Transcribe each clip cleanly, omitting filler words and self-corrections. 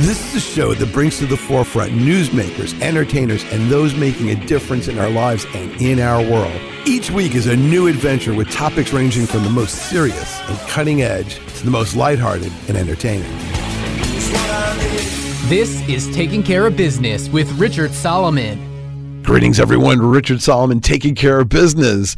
This is a show that brings to the forefront newsmakers, entertainers, and those making a difference in our lives and in our world. Each week is a new adventure with topics ranging from the most serious and cutting edge to the most lighthearted and entertaining. This is Taking Care of Business with Richard Solomon. Greetings, everyone. Richard Solomon, Taking Care of Business.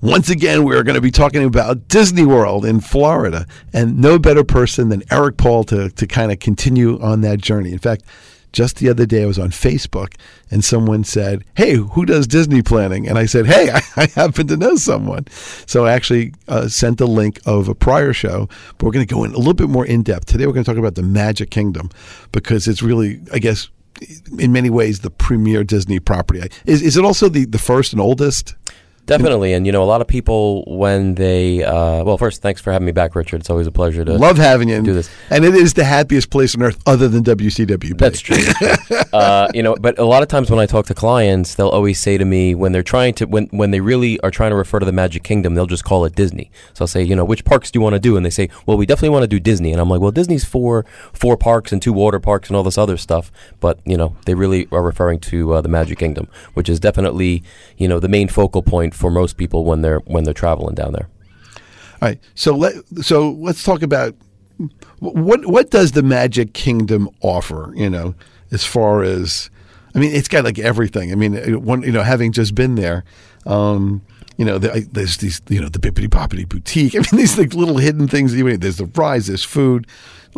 Once again, we are going to be talking about Disney World in Florida, and no better person than Eric Paul to kind of continue on that journey. In fact, just the other day, I was on Facebook, and someone said, hey, who does Disney planning? And I said, hey, I happen to know someone. So I actually sent a link of a prior show, but we're going to go in a little bit more in-depth. Today, we're going to talk about the Magic Kingdom, because it's really, I guess, in many ways, the premier Disney property. Is it also the first and oldest? Definitely, and a lot of people when they well, first, thanks for having me back, Richard. It's always a pleasure to love having you. Do this, and it is the happiest place on earth, other than WCW. That's true. But a lot of times when I talk to clients, they'll always say to me when they're trying to when they really are trying to refer to the Magic Kingdom, they'll just call it Disney. So I'll say, which parks do you want to do? And they say, well, we definitely want to do Disney. And I'm like, well, Disney's four parks and 2 water parks and all this other stuff. But they really are referring to the Magic Kingdom, which is definitely the main focal point for most people when they're traveling down there. All right, so let's talk about what does the Magic Kingdom offer? As far as it's got like everything. One, having just been there, there's these the Bibbidi Bobbidi Boutique. These like little hidden things. There's the rides, there's food.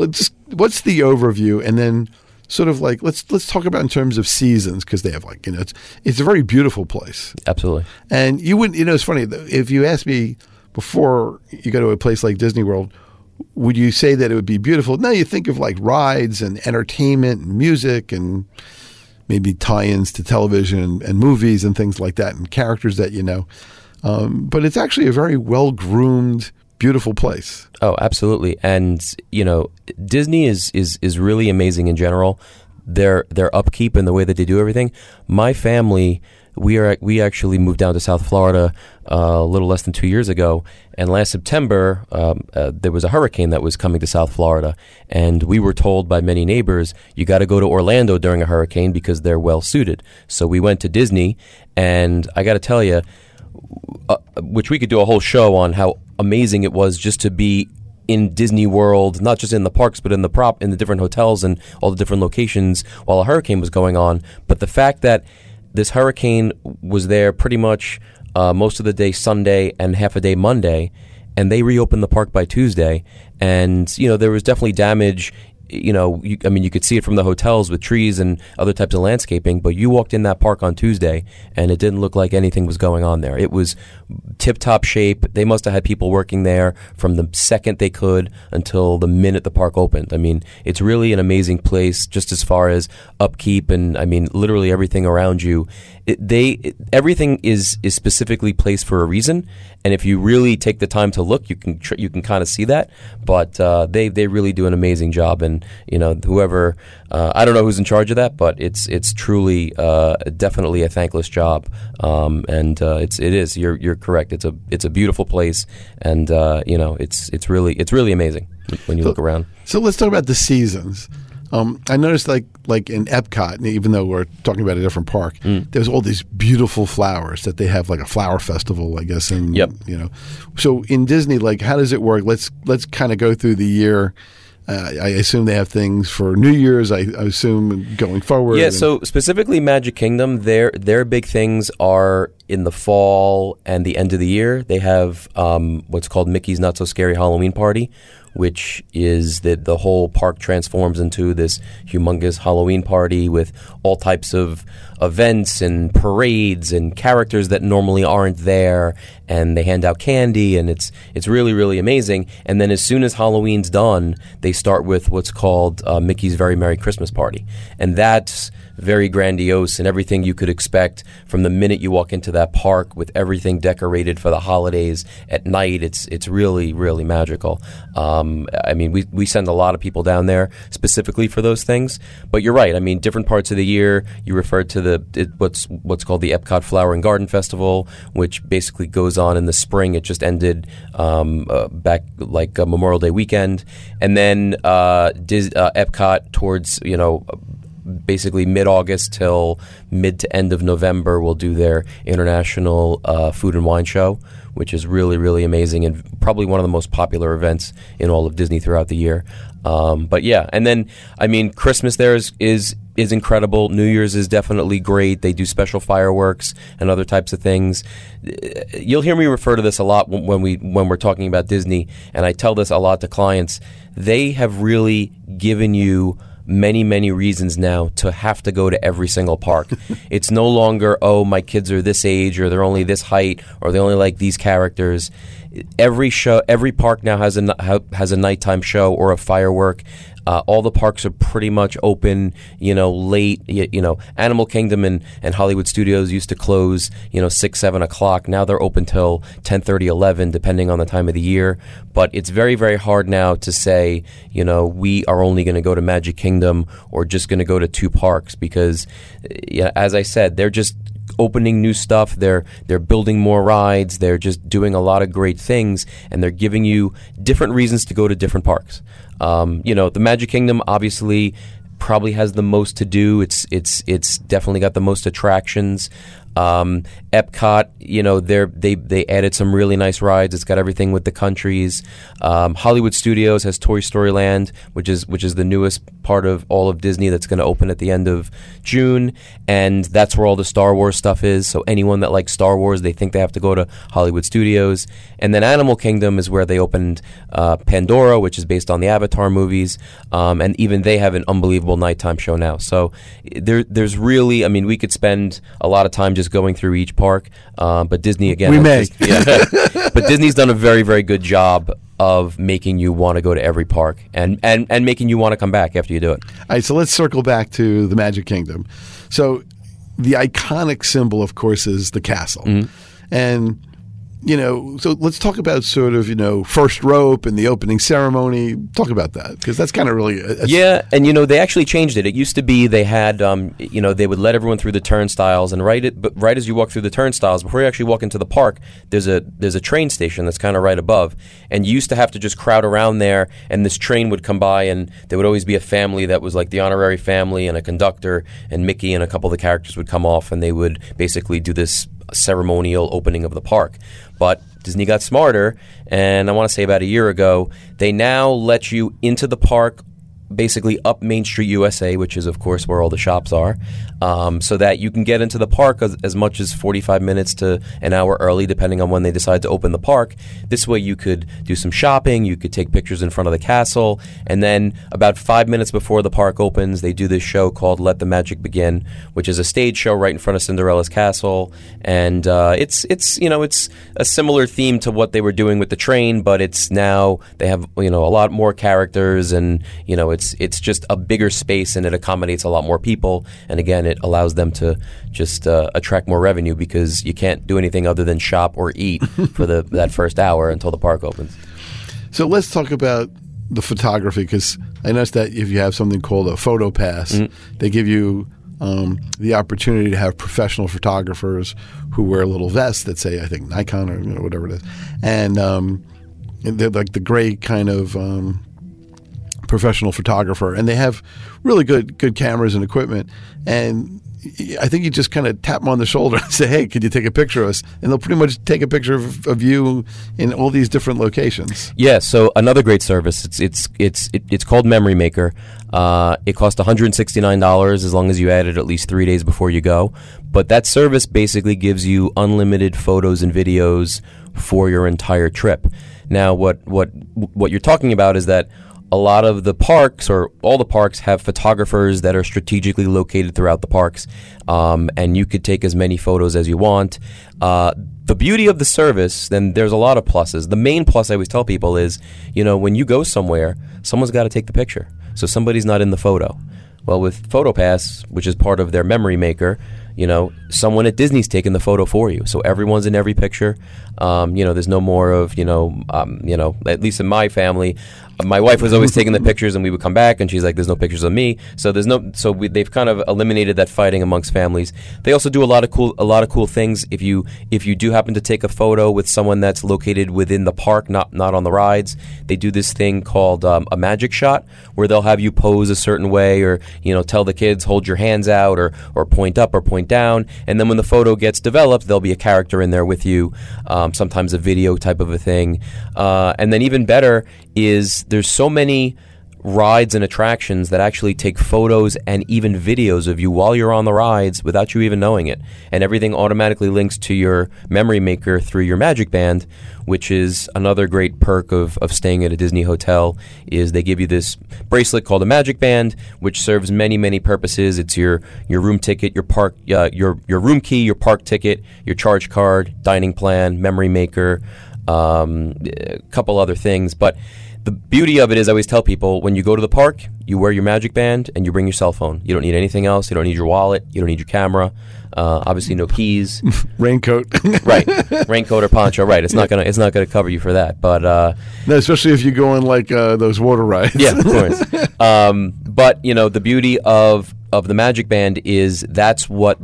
Just what's the overview, and then sort of like let's talk about in terms of seasons, because they have it's a very beautiful place. Absolutely. And you wouldn't it's funny, if you asked me before you go to a place like Disney World, would you say that it would be beautiful? No, you think of like rides and entertainment and music and maybe tie-ins to television and movies and things like that and characters that but it's actually a very well-groomed, beautiful place. Oh, absolutely. And, Disney is really amazing in general. Their upkeep and the way that they do everything. My family, we actually moved down to South Florida a little less than 2 years ago. And last September, there was a hurricane that was coming to South Florida. And we were told by many neighbors, you got to go to Orlando during a hurricane because they're well suited. So we went to Disney. And I got to tell you, which we could do a whole show on how amazing it was just to be in Disney World, not just in the parks, but in the different hotels and all the different locations while a hurricane was going on. But the fact that this hurricane was there pretty much most of the day Sunday and half a day Monday, and they reopened the park by Tuesday, and there was definitely damage. You could see it from the hotels with trees and other types of landscaping, but you walked in that park on Tuesday and it didn't look like anything was going on there. It was tip-top shape. They must have had people working there from the second they could until the minute the park opened. It's really an amazing place just as far as upkeep and, literally everything around you. Everything is specifically placed for a reason, and if you really take the time to look, you can kind of see that, but they really do an amazing job. And whoever I don't know who's in charge of that, but it's truly definitely a thankless job, and it is. You're correct. It's a beautiful place, and it's really amazing when you look around. So let's talk about the seasons. I noticed like in Epcot, even though we're talking about a different park, there's all these beautiful flowers that they have like a flower festival, I guess. And yep. So in Disney, like how does it work? Let's kind of go through the year. I assume they have things for New Year's, I assume, going forward. Yeah, so specifically Magic Kingdom, their big things are in the fall and the end of the year. They have what's called Mickey's Not So Scary Halloween Party, which is that the whole park transforms into this humongous Halloween party with all types of events and parades and characters that normally aren't there, and they hand out candy, and it's really, really amazing. And then as soon as Halloween's done, they start with what's called Mickey's Very Merry Christmas Party. And that's very grandiose and everything you could expect from the minute you walk into that park with everything decorated for the holidays at night. It's really, really magical. I mean, we send a lot of people down there specifically for those things. But you're right. I mean, different parts of the year, you referred to what's called the Epcot Flower and Garden Festival, which basically goes on in the spring. It just ended back like Memorial Day weekend. And then Epcot towards, you know, basically mid-August till mid to end of November, we'll do their international food and wine show, which is really, really amazing and probably one of the most popular events in all of Disney throughout the year. But yeah, and then, I mean, Christmas there is incredible. New Year's is definitely great. They do special fireworks and other types of things. You'll hear me refer to this a lot when we're talking about Disney, and I tell this a lot to clients. They have really given you many, many reasons now to have to go to every single park. It's no longer, oh, my kids are this age, or they're only this height, or they only like these characters. Every show, every park now has a nighttime show or a firework. All the parks are pretty much open, you know, late. You know, Animal Kingdom and Hollywood Studios used to close, you know, 6, 7 o'clock. Now they're open till 10:30, 11, depending on the time of the year. But it's very, very hard now to say, you know, we are only going to go to Magic Kingdom or just going to go to two parks because, yeah, as I said, they're just opening new stuff. They're building more rides. They're just doing a lot of great things, and they're giving you different reasons to go to different parks. You know, the Magic Kingdom obviously probably has the most to do. It's definitely got the most attractions. Epcot, you know, they added some really nice rides. It's got everything with the countries. Hollywood Studios has Toy Story Land, which is the newest part of all of Disney that's going to open at the end of June, and that's where all the Star Wars stuff is. So anyone that likes Star Wars, they think they have to go to Hollywood Studios. And then Animal Kingdom is where they opened Pandora, which is based on the Avatar movies, and even they have an unbelievable nighttime show now. So there's really, I mean, we could spend a lot of time just going through each park, but Disney again. We may. But Disney's done a very, very good job of making you want to go to every park and making you want to come back after you do it. All right, so let's circle back to the Magic Kingdom. So the iconic symbol, of course, is the castle. Mm-hmm. And, you know, so let's talk about sort of, you know, first rope and the opening ceremony. Talk about that, because that's kind of really... Yeah, and, you know, they actually changed it. It used to be they had, you know, they would let everyone through the turnstiles, and right as you walk through the turnstiles, before you actually walk into the park, there's a train station that's kind of right above, and you used to have to just crowd around there, and this train would come by, and there would always be a family that was like the honorary family and a conductor, and Mickey and a couple of the characters would come off, and they would basically do this ceremonial opening of the park. But Disney got smarter, and I want to say about a year ago, they now let you into the park basically up Main Street USA, which is, of course, where all the shops are, so that you can get into the park as much as 45 minutes to an hour early, depending on when they decide to open the park. This way you could do some shopping, you could take pictures in front of the castle, and then about 5 minutes before the park opens, they do this show called Let the Magic Begin, which is a stage show right in front of Cinderella's Castle, and it's a similar theme to what they were doing with the train, but it's now they have, you know, a lot more characters, and, you know, it's just a bigger space, and it accommodates a lot more people. And again, it allows them to just attract more revenue, because you can't do anything other than shop or eat for that first hour until the park opens. So let's talk about the photography, because I noticed that if you have something called a photo pass, mm-hmm. they give you the opportunity to have professional photographers who wear little vests that say, I think, Nikon or, you know, whatever it is. And they're like the gray kind of... professional photographer, and they have really good cameras and equipment, and I think you just kind of tap them on the shoulder and say, hey, could you take a picture of us? And they'll pretty much take a picture of you in all these different locations. Yeah, so another great service. It's called Memory Maker. It costs $169 as long as you add it at least 3 days before you go. But that service basically gives you unlimited photos and videos for your entire trip. Now, what you're talking about is that a lot of the parks, or all the parks, have photographers that are strategically located throughout the parks, and you could take as many photos as you want. The beauty of the service, then there's a lot of pluses. The main plus I always tell people is, you know, when you go somewhere, someone's got to take the picture. So somebody's not in the photo. Well, with PhotoPass, which is part of their Memory Maker, you know, someone at Disney's taking the photo for you. So everyone's in every picture. You know, there's no more of, you know, at least in my family, my wife was always taking the pictures, and we would come back and she's like, there's no pictures of me. So there's no, so we, they've kind of eliminated that fighting amongst families. They also do a lot of cool things. If you do happen to take a photo with someone that's located within the park, not on the rides, they do this thing called a magic shot, where they'll have you pose a certain way, or, you know, tell the kids, hold your hands out, or point up or point down. And then when the photo gets developed, there'll be a character in there with you. Sometimes a video type of a thing. And then even better is there's so many rides and attractions that actually take photos and even videos of you while you're on the rides without you even knowing it. And everything automatically links to your Memory Maker through your Magic Band, which is another great perk of staying at a Disney hotel, is they give you this bracelet called a Magic Band, which serves many, many purposes. It's your room ticket, your park, your room key, your park ticket, your charge card, dining plan, Memory Maker, a couple other things. But the beauty of it is, I always tell people, when you go to the park, you wear your Magic Band and you bring your cell phone. You don't need anything else. You don't need your wallet. You don't need your camera. Obviously, no keys. Raincoat. Right. Raincoat or poncho. Right. It's not gonna cover you for that. But no, especially if you go on like those water rides. Yeah, of course. But you know, the beauty of the Magic Band is that's what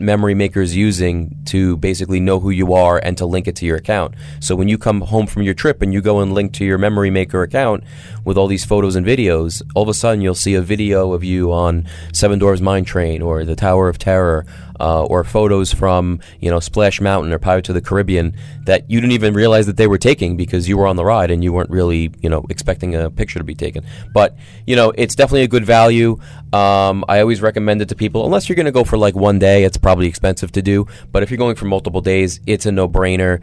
Memory Maker is using to basically know who you are and to link it to your account. So when you come home from your trip and you go and link to your Memory Maker account with all these photos and videos, all of a sudden you'll see a video of you on Seven Dwarfs Mine Train or the Tower of Terror, or photos from, you know, Splash Mountain or Pirates of the Caribbean that you didn't even realize that they were taking because you were on the ride and you weren't really, you know, expecting a picture to be taken. But, you know, it's definitely a good value. I always recommend it to people. Unless you're going to go for like one day, it's probably expensive to do. But if you're going for multiple days, it's a no-brainer.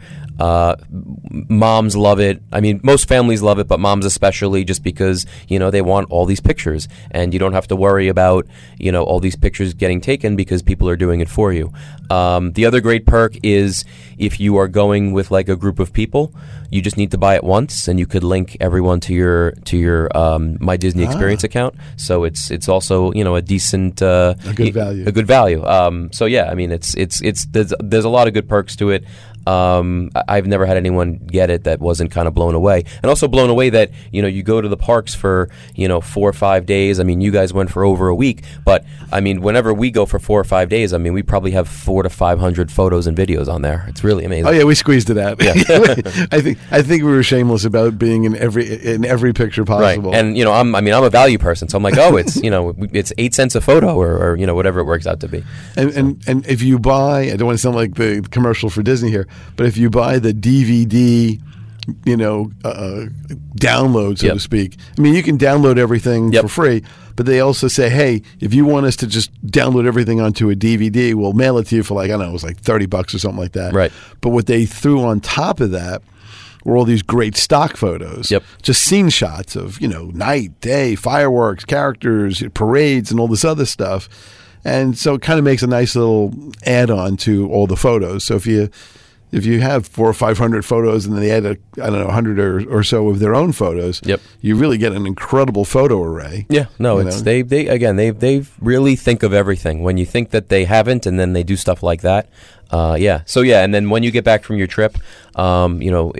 Moms love it. I mean, most families love it, but moms especially, just because, you know, they want all these pictures. And you don't have to worry about, you know, all these pictures getting taken because people are doing it for you. The other great perk is if you are going with like a group of people, you just need to buy it once, and you could link everyone to your My Disney Experience account. So it's also, you know, a decent a good value. So yeah, I mean, it's there's a lot of good perks to it. I've never had anyone get it that wasn't kind of blown away, and also blown away that, you know, you go to the parks for, you know, 4 or 5 days. I mean, you guys went for over a week, but I mean, whenever we go for 4 or 5 days, I mean, we probably have 400 to 500 photos and videos on there. It's really amazing. Oh yeah, we squeezed it out. Yeah. I think we were shameless about being in every picture possible. Right. And you know, I'm a value person, so I'm like, oh, it's you know, it's 8 cents a photo, or you know, whatever it works out to be. And if you buy, I don't want to sound like the commercial for Disney here, but if you buy the DVD, you know, download, so to speak, I mean, you can download everything for free, but they also say, hey, if you want us to just download everything onto a DVD, we'll mail it to you for like, I don't know, it was like $30 or something like that. Right. But what they threw on top of that were all these great stock photos, just scene shots of, you know, night, day, fireworks, characters, parades, and all this other stuff. And so it kind of makes a nice little add-on to all the photos. So if you have 400 or 500 photos, and then they add, 100 or so of their own photos, you really get an incredible photo array. Yeah, no, it's they really think of everything. When you think that they haven't, and then they do stuff like that. So yeah, and then when you get back from your trip, you know,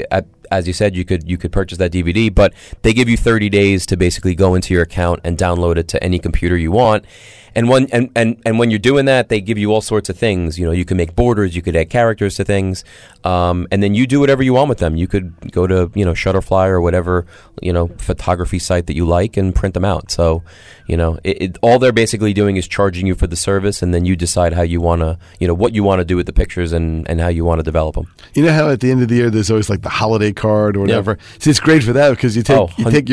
as you said, you could purchase that DVD, but they give you 30 days to basically go into your account and download it to any computer you want. And when you're doing that, they give you all sorts of things. You know, you can make borders, you could add characters to things, and then you do whatever you want with them. You could go to, you know, Shutterfly or whatever, you know, photography site that you like and print them out. So, you know, all they're basically doing is charging you for the service, and then you decide how you want to, you know, what you want to do with the pictures and how you want to develop them. You know how at the end of the year there's always like the holiday card or whatever. Yep. See, it's great for that because you take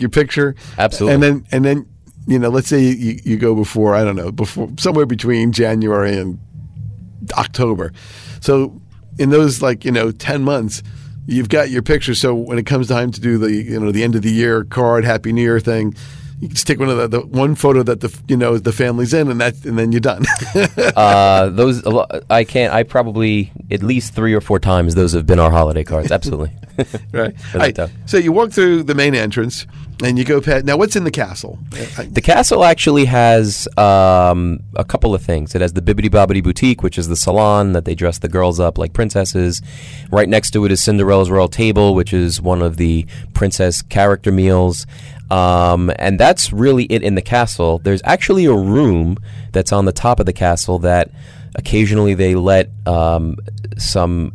your picture, absolutely, and then. You know, let's say you go before, I don't know, before somewhere between January and October. So in those, like, you know, 10 months, you've got your picture. So when it comes time to do the, you know, the end of the year card, Happy New Year thing, you can stick one of the one photo that the, you know, the family's in, and then you're done. I probably at least 3 or 4 times those have been our holiday cards. Absolutely. Right. Right. So you walk through the main entrance and you go past. Now, what's in the castle? The castle actually has a couple of things. It has the Bibbidi Bobbidi Boutique, which is the salon that they dress the girls up like princesses. Right next to it is Cinderella's Royal Table, which is one of the princess character meals. And that's really it in the castle. There's actually a room that's on the top of the castle that occasionally they let some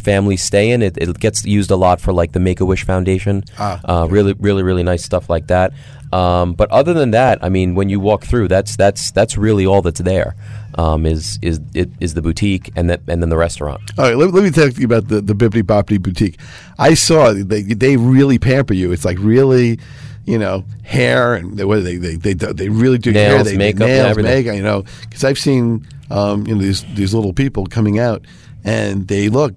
families stay in. It gets used a lot for like the Make-A-Wish Foundation. Really nice stuff like that. But other than that, I mean, when you walk through, that's really all that's there. Is the boutique and then the restaurant. All right, let me talk to you about the Bibbidi Bobbidi Boutique. I saw they really pamper you. It's like really, you know, hair and they really do nails, hair, they makeup, nails, and everything. Makeup, you know, because I've seen these little people coming out and they look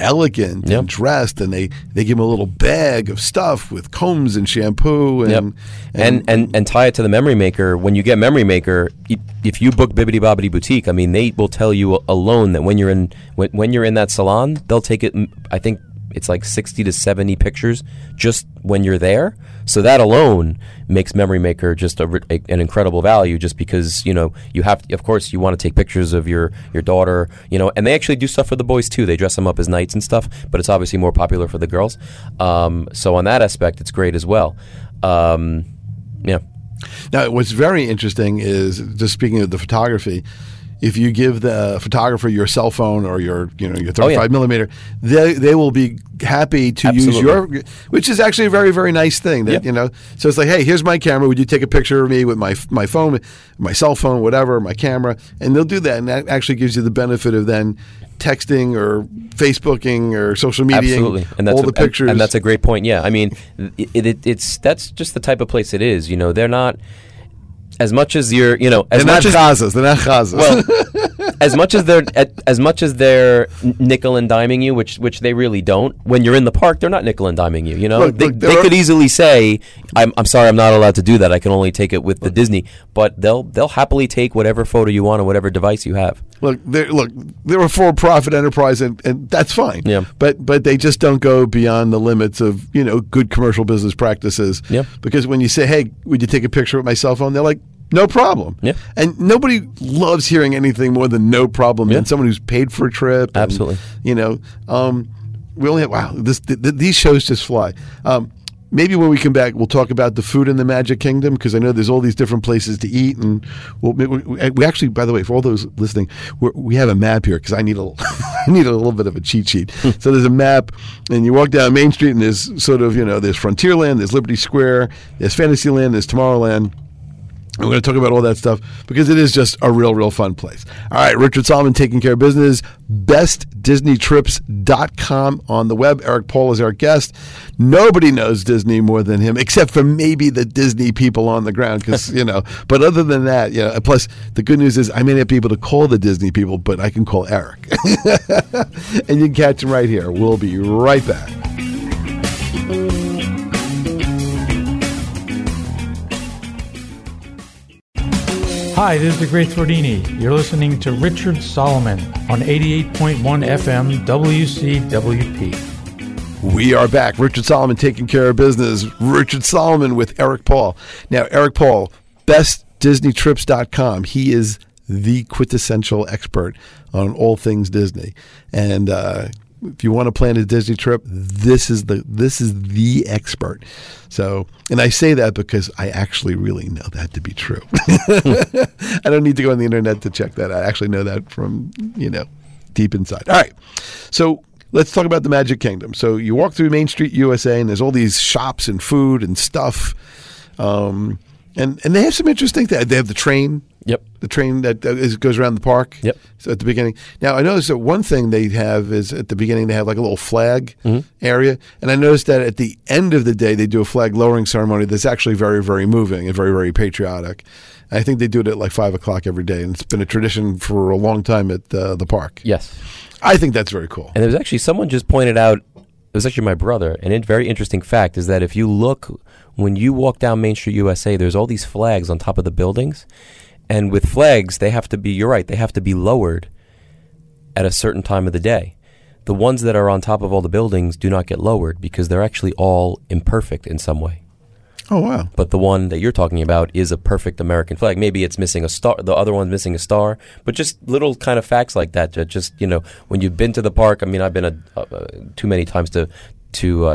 elegant and dressed, and they give them a little bag of stuff with combs and shampoo and tie it to the Memory Maker. When you get Memory Maker, if you book Bibbidi Bobbidi Boutique, I mean, they will tell you alone that when you're in that salon, they'll take it. I think it's like 60 to 70 pictures just when you're there. So that alone makes Memory Maker just an incredible value, just because, you know, you have to, of course, you want to take pictures of your daughter, you know, and they actually do stuff for the boys too. They dress them up as knights and stuff, but it's obviously more popular for the girls. So on that aspect, it's great as well. Yeah. Now, what's very interesting is, just speaking of the photography, if you give the photographer your cell phone or your 35 millimeter, they will be happy to use your, which is actually a very, very nice thing. That you know, so it's like, hey, here's my camera. Would you take a picture of me with my phone, my cell phone, whatever, my camera? And they'll do that, and that actually gives you the benefit of then texting or Facebooking or social media, all the pictures. And that's a great point. Yeah, I mean, that's just the type of place it is. You know, they're not. As much as you're, you know, they're not chazas. Well, as much as they're nickel and diming you, which they really don't. When you're in the park, they're not nickel and diming you. You know, they could easily say, "I'm sorry, I'm not allowed to do that. I can only take it with the Disney." But they'll happily take whatever photo you want or whatever device you have. Look, they're a for-profit enterprise, and that's fine. Yeah. But they just don't go beyond the limits of, you know, good commercial business practices. Yeah. Because when you say, hey, would you take a picture with my cell phone? They're like, no problem. Yeah. And nobody loves hearing anything more than no problem than someone who's paid for a trip. And, absolutely. You know, we only have, wow, these shows just fly. Maybe when we come back, we'll talk about the food in the Magic Kingdom, because I know there's all these different places to eat. And we actually, by the way, for all those listening, we have a map here, because I need a little bit of a cheat sheet. So there's a map, and you walk down Main Street, and there's sort of, you know, there's Frontierland, there's Liberty Square, there's Fantasyland, there's Tomorrowland. And we're going to talk about all that stuff, because it is just a real, real fun place. All right, Richard Solomon taking care of business. BestDisneyTrips.com on the web. Eric Paul is our guest. Nobody knows Disney more than him, except for maybe the Disney people on the ground, because, you know. But other than that, you know, plus the good news is I may not be able to call the Disney people, but I can call Eric. And you can catch him right here. We'll be right back. Hi, this is the Great Tordini. You're listening to Richard Solomon on 88.1 FM WCWP. We are back. Richard Solomon taking care of business. Richard Solomon with Eric Paul. Now, Eric Paul, bestdisneytrips.com. He is the quintessential expert on all things Disney. And if you want to plan a Disney trip, this is the expert. So, and I say that because I actually really know that to be true. I don't need to go on the internet to check that. I actually know that from, you know, deep inside. All right. So let's talk about the Magic Kingdom. So you walk through Main Street USA, and there's all these shops and food and stuff. And they have some interesting things. They have the train. Yep. The train that goes around the park. Yep. So at the beginning. Now, I noticed that one thing they have is at the beginning they have like a little flag area. And I noticed that at the end of the day they do a flag lowering ceremony that's actually very, very moving and very, very patriotic. I think they do it at like 5 o'clock every day. And it's been a tradition for a long time at the park. Yes. I think that's very cool. And there's actually someone just pointed out, it was actually my brother, and a very interesting fact is that if you look, when you walk down Main Street USA, there's all these flags on top of the buildings. And with flags, they have to be, you're right, they have to be lowered at a certain time of the day. the ones that are on top of all the buildings do not get lowered because they're actually all imperfect in some way. Oh, wow. But the one that you're talking about is a perfect American flag. Maybe it's missing a star. The other one's missing a star. But just little kind of facts like that. That just, you know, when you've been to the park, I mean, I've been too many times to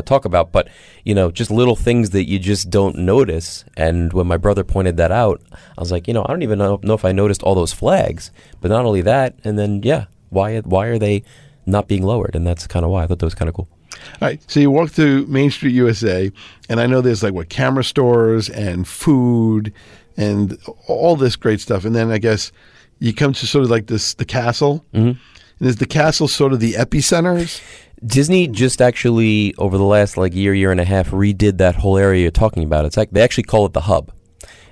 talk about. But, you know, just little things that you just don't notice. And when my brother pointed that out, I was like, you know, I don't even know if I noticed all those flags. But not only that, and then, yeah, why are they not being lowered? And that's kind of why. I thought that was kind of cool. All right, so you walk through Main Street USA, and I know there's like what, camera stores and food and all this great stuff. And then I guess you come to sort of like this, the castle. Mm-hmm. And is the castle sort of the epicenter? Disney just actually over the last like year and a half redid that whole area you're talking about. It's like they actually call it the hub.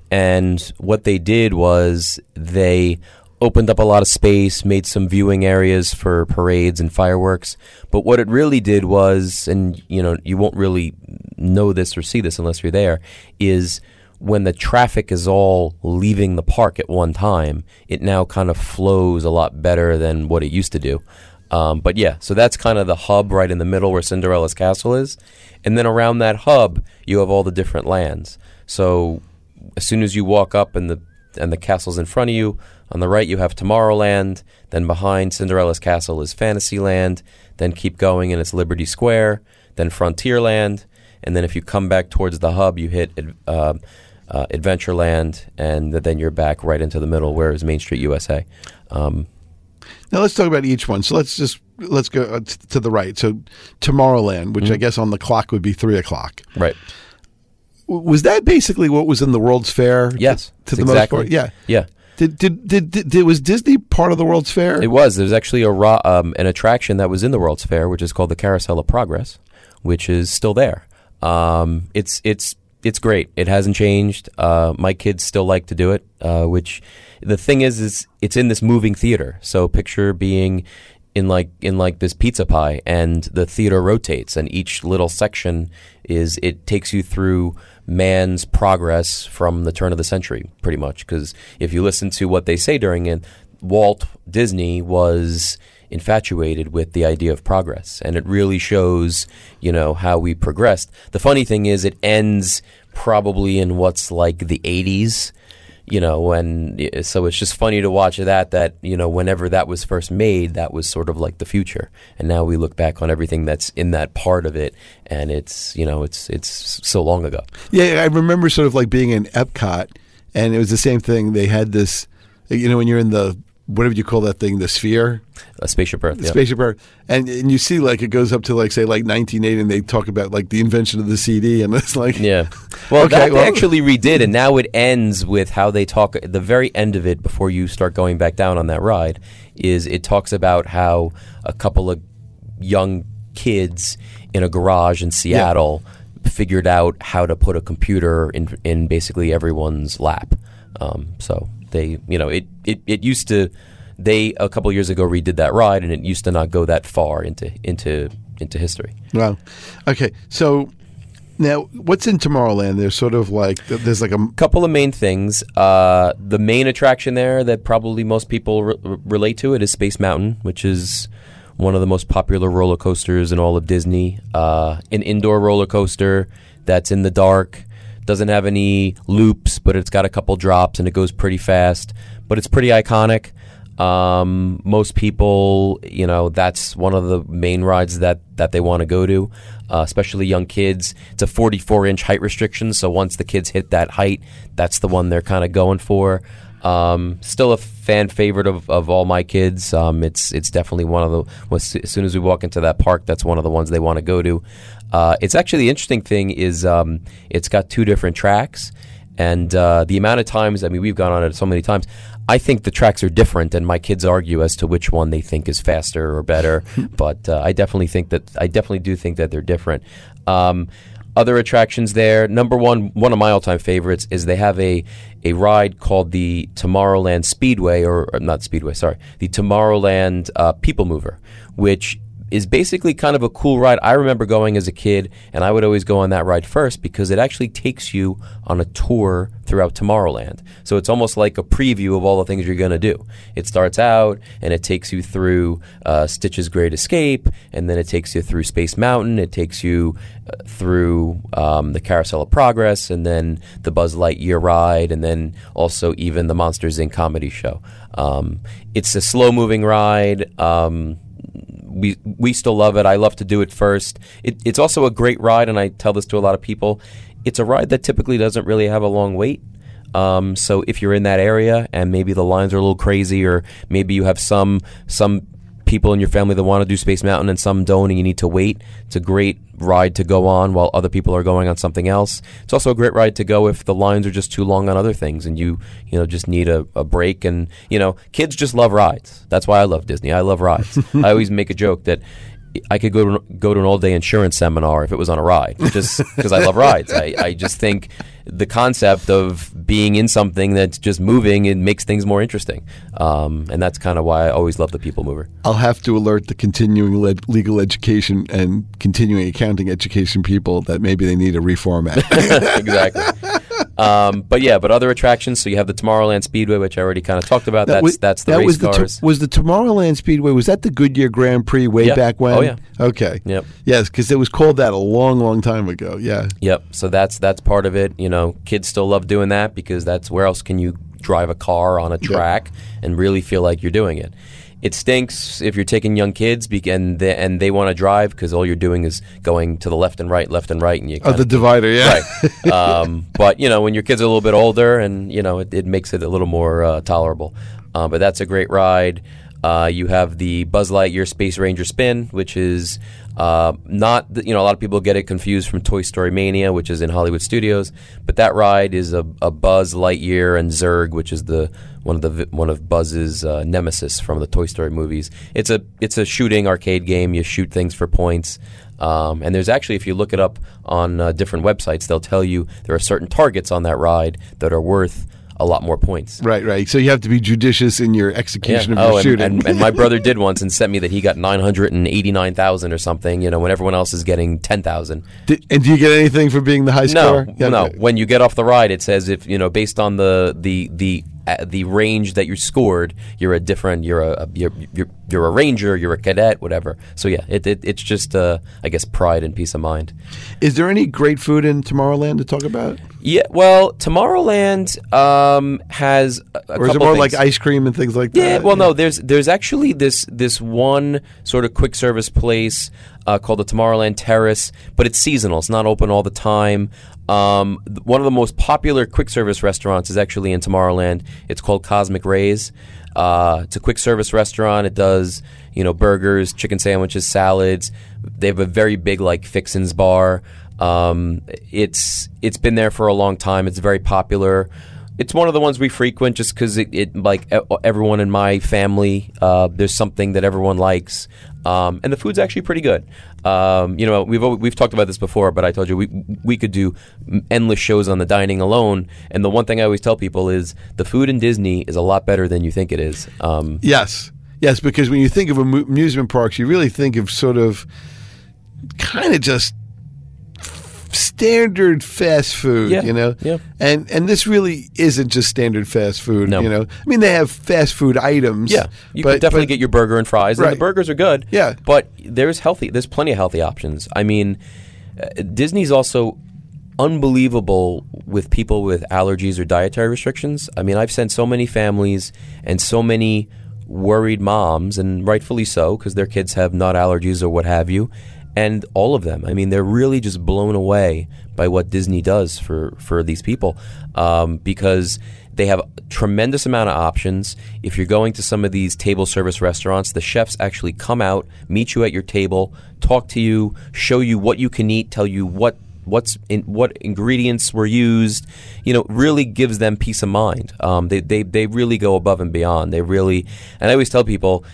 And what they did was they opened up a lot of space, made some viewing areas for parades and fireworks. But what it really did was, and you know, you won't really know this or see this unless you're there, is when the traffic is all leaving the park at one time, it now kind of flows a lot better than what it used to do. But yeah, so that's kind of the hub right in the middle where Cinderella's Castle is. And then around that hub, you have all the different lands. So as soon as you walk up and the castle's in front of you, on the right you have Tomorrowland, then behind Cinderella's Castle is Fantasyland, then keep going and it's Liberty Square, then Frontierland, and then if you come back towards the hub, you hit Adventureland, and then you're back right into the middle where is Main Street USA. Now let's talk about each one. So let's go to the right. So Tomorrowland, which I guess on the clock would be 3 o'clock. Right. Was that basically what was in the World's Fair? Yes, to the exactly. Most part? Yeah, yeah. Did was Disney part of the World's Fair? It was. There's actually an attraction that was in the World's Fair, which is called the Carousel of Progress, which is still there. It's great. It hasn't changed. My kids still like to do it. Which the thing is it's in this moving theater. So picture being in like this pizza pie, and the theater rotates, and each little section it takes you through man's progress from the turn of the century, pretty much. Because if you listen to what they say during it, Walt Disney was infatuated with the idea of progress, and it really shows, you know, how we progressed. The funny thing is, it ends probably in what's like the 80s. You know, and so it's just funny to watch that, you know, whenever that was first made, that was sort of like the future. And now we look back on everything that's in that part of it, and it's, you know, it's so long ago. Yeah, I remember sort of like being in Epcot, and it was the same thing. They had this, you know, when you're in the, whatever you call that thing, the sphere? A Spaceship Earth, yeah. Spaceship Earth. And you see, like, it goes up to, like, say, like 1980, and they talk about, like, the invention of the CD, and it's like... Yeah. Well, okay, that they actually redid, and now it ends with how they talk... The very end of it, before you start going back down on that ride, is it talks about how a couple of young kids in a garage in Seattle figured out how to put a computer in basically everyone's lap. So... They, you know, it used to, they a couple of years ago redid that ride, and it used to not go that far into history. Wow. Okay. So now what's in Tomorrowland? There's sort of like, there's like a couple of main things. The main attraction there that probably most people relate to it is Space Mountain, which is one of the most popular roller coasters in all of Disney. An indoor roller coaster that's in the dark. Doesn't have any loops, but it's got a couple drops, and it goes pretty fast. But it's pretty iconic. Most people, you know, that's one of the main rides that they want to go to, especially young kids. It's a 44-inch height restriction, so once the kids hit that height, that's the one they're kind of going for. Still a fan favorite of all my kids. It's definitely one of the... As soon as we walk into that park, that's one of the ones they want to go to. It's actually the interesting thing is it's got two different tracks, and the amount of times, I mean, we've gone on it so many times, I think the tracks are different, and my kids argue as to which one they think is faster or better, but I definitely do think that they're different. Other attractions there, number one of my all-time favorites is they have a ride called the Tomorrowland Speedway, or not Speedway, sorry, the Tomorrowland People Mover, which is basically kind of a cool ride. I remember going as a kid, and I would always go on that ride first because it actually takes you on a tour throughout Tomorrowland. So it's almost like a preview of all the things you're going to do. It starts out, and it takes you through Stitch's Great Escape, and then it takes you through Space Mountain, it takes you through the Carousel of Progress, and then the Buzz Lightyear ride, and then also even the Monsters, Inc. comedy show. It's a slow-moving ride. We still love it. I love to do it first. It's also a great ride, and I tell this to a lot of people. It's a ride that typically doesn't really have a long wait. So if you're in that area and maybe the lines are a little crazy, or maybe you have some people in your family that want to do Space Mountain and some don't, and you need to wait, it's a great ride to go on while other people are going on something else. It's also a great ride to go if the lines are just too long on other things and you just need a break. And kids just love rides. That's why I love Disney. I love rides. I always make a joke that I could go to an all-day insurance seminar if it was on a ride, just because I love rides. I just think the concept of being in something that's just moving, it makes things more interesting. And that's kind of why I always love the people mover. I'll have to alert the continuing legal education and continuing accounting education people that maybe they need a reformat. Exactly. But other attractions. So you have the Tomorrowland Speedway, which I already kind of talked about. That's the race cars. Was the Tomorrowland Speedway, was that the Goodyear Grand Prix back when? Oh, yeah. Okay. Yep. Yes, because it was called that a long, long time ago. Yeah. Yep. So that's part of it. Kids still love doing that because that's where else can you drive a car on a track and really feel like you're doing it. It stinks if you're taking young kids and they want to drive because all you're doing is going to the left and right, and you the divider, yeah. Right. But when your kids are a little bit older, and it makes it a little more tolerable. But that's a great ride. You have the Buzz Lightyear Space Ranger Spin, which is a lot of people get it confused from Toy Story Mania, which is in Hollywood Studios. But that ride is a Buzz Lightyear and Zurg, which is one of Buzz's nemesis from the Toy Story movies. It's a shooting arcade game. You shoot things for points. And there's actually, if you look it up on different websites, they'll tell you there are certain targets on that ride that are worth a lot more points. Right. So you have to be judicious in your execution of your shooting. And my brother did once and sent me that he got 989,000 or something, when everyone else is getting 10,000. And do you get anything for being the high scorer? No. When you get off the ride, it says if, based on the range that you scored, you're a ranger, you're a cadet, whatever. So yeah, it's just I guess pride and peace of mind. Is there any great food in Tomorrowland to talk about? Yeah, well, Tomorrowland has a couple is it more things, like ice cream and things like that? Yeah, well, no, there's actually this one sort of quick service place called the Tomorrowland Terrace, but it's seasonal. It's not open all the time. One of the most popular quick service restaurants is actually in Tomorrowland. It's called Cosmic Rays. It's a quick service restaurant. It does, burgers, chicken sandwiches, salads. They have a very big fixins bar. It's been there for a long time. It's very popular. It's one of the ones we frequent just because it everyone in my family, there's something that everyone likes. And the food's actually pretty good. We've talked about this before, but I told you we could do endless shows on the dining alone. And the one thing I always tell people is the food in Disney is a lot better than you think it is. Yes, because when you think of amusement parks, you really think of sort of kind of just standard fast food, Yeah. And this really isn't just standard fast food, No. I mean, they have fast food items. Yeah, you can definitely get your burger and fries, right. And the burgers are good. Yeah. But there's plenty of healthy options. I mean, Disney's also unbelievable with people with allergies or dietary restrictions. I mean, I've sent so many families and so many worried moms, and rightfully so, because their kids have nut allergies or what have you. And all of them. I mean, they're really just blown away by what Disney does for these people because they have a tremendous amount of options. If you're going to some of these table service restaurants, the chefs actually come out, meet you at your table, talk to you, show you what you can eat, tell you what ingredients were used, really gives them peace of mind. They really go above and beyond. They really, and I always tell people,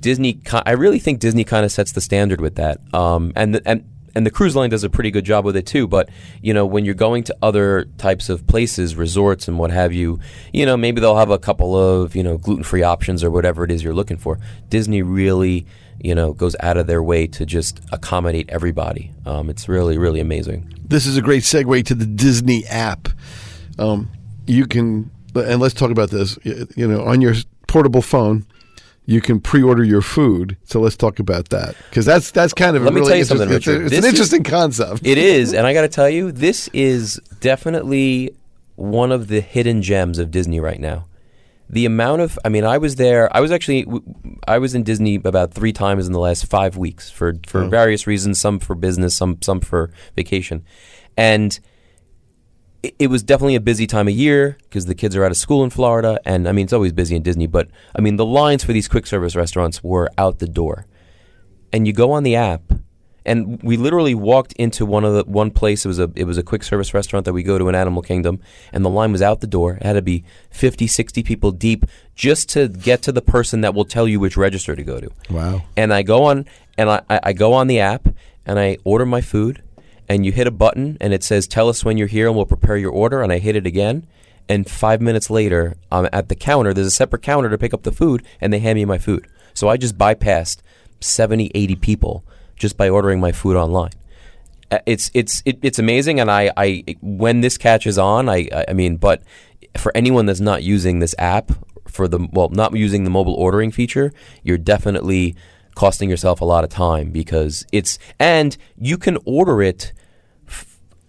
Disney. I really think Disney kind of sets the standard with that. And and the cruise line does a pretty good job with it too, but, you know, when you're going to other types of places, resorts and what have you, you know, maybe they'll have a couple of, you know, gluten-free options or whatever it is you're looking for. Disney really, you know, goes out of their way to just accommodate everybody. It's really, really amazing. This is a great segue to the Disney app. You can, and let's talk about this, you know, on your portable phone, you can pre-order your food. So let's talk about that, because that's kind of a really interesting. It's an interesting concept. It is, and I got to tell you, this is definitely one of the hidden gems of Disney right now. The amount of, I mean, I was there. I was in Disney about 3 times in the last 5 weeks for various reasons. Some for business, some for vacation, and it was definitely a busy time of year because the kids are out of school in Florida, and I mean, it's always busy in Disney, but I mean, the lines for these quick service restaurants were out the door. And you go on the app, and we literally walked into one place. It was a quick service restaurant that we go to in Animal Kingdom, and the line was out the door. It had to be 50, 60 people deep just to get to the person that will tell you which register to go to. Wow. And I go on, and I go on the app, and I order my food. And you hit a button, and it says, tell us when you're here, and we'll prepare your order. And I hit it again. And 5 minutes later, I'm at the counter. There's a separate counter to pick up the food, and they hand me my food. So I just bypassed 70, 80 people just by ordering my food online. It's amazing, and I when this catches on, I mean, but for anyone that's not using this app, not using the mobile ordering feature, you're definitely costing yourself a lot of time, because and you can order it